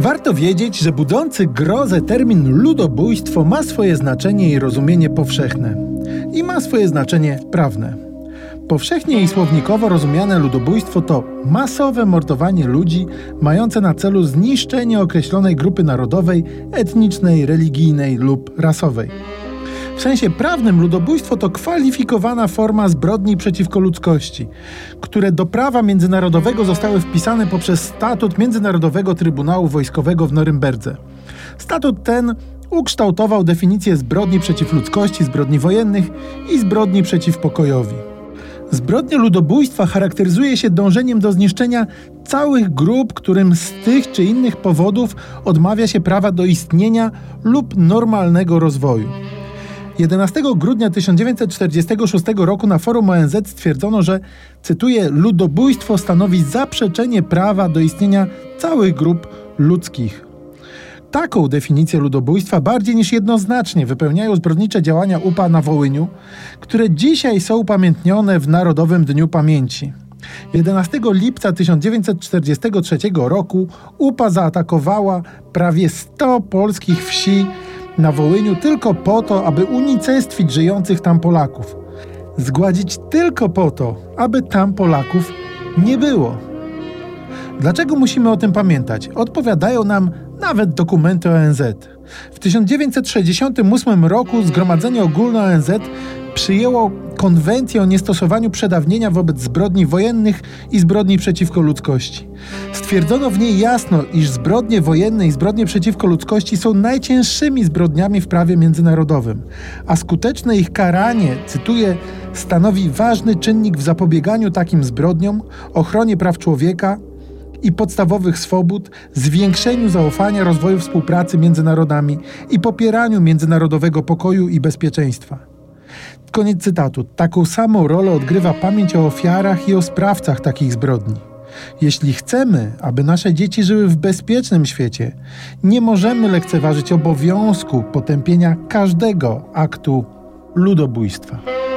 Warto wiedzieć, że budzący grozę termin ludobójstwo ma swoje znaczenie i rozumienie powszechne. I ma swoje znaczenie prawne. Powszechnie i słownikowo rozumiane ludobójstwo to masowe mordowanie ludzi mające na celu zniszczenie określonej grupy narodowej, etnicznej, religijnej lub rasowej. W sensie prawnym ludobójstwo to kwalifikowana forma zbrodni przeciwko ludzkości, które do prawa międzynarodowego zostały wpisane poprzez statut Międzynarodowego Trybunału Wojskowego w Norymberdze. Statut ten ukształtował definicję zbrodni przeciw ludzkości, zbrodni wojennych i zbrodni przeciw pokojowi. Zbrodnia ludobójstwa charakteryzuje się dążeniem do zniszczenia całych grup, którym z tych czy innych powodów odmawia się prawa do istnienia lub normalnego rozwoju. 11 grudnia 1946 roku na forum ONZ stwierdzono, że, cytuję, ludobójstwo stanowi zaprzeczenie prawa do istnienia całych grup ludzkich. Taką definicję ludobójstwa bardziej niż jednoznacznie wypełniają zbrodnicze działania UPA na Wołyniu, które dzisiaj są upamiętnione w Narodowym Dniu Pamięci. 11 lipca 1943 roku UPA zaatakowała prawie 100 polskich wsi na Wołyniu tylko po to, aby unicestwić żyjących tam Polaków. Zgładzić tylko po to, aby tam Polaków nie było. Dlaczego musimy o tym pamiętać? Odpowiadają nam nawet dokumenty ONZ. W 1968 roku Zgromadzenie Ogólne ONZ przyjęło konwencję o niestosowaniu przedawnienia wobec zbrodni wojennych i zbrodni przeciwko ludzkości. Stwierdzono w niej jasno, iż zbrodnie wojenne i zbrodnie przeciwko ludzkości są najcięższymi zbrodniami w prawie międzynarodowym, a skuteczne ich karanie, cytuję, stanowi ważny czynnik w zapobieganiu takim zbrodniom, ochronie praw człowieka i podstawowych swobód, zwiększeniu zaufania, rozwoju współpracy między narodami i popieraniu międzynarodowego pokoju i bezpieczeństwa. Koniec cytatu. Taką samą rolę odgrywa pamięć o ofiarach i o sprawcach takich zbrodni. Jeśli chcemy, aby nasze dzieci żyły w bezpiecznym świecie, nie możemy lekceważyć obowiązku potępienia każdego aktu ludobójstwa.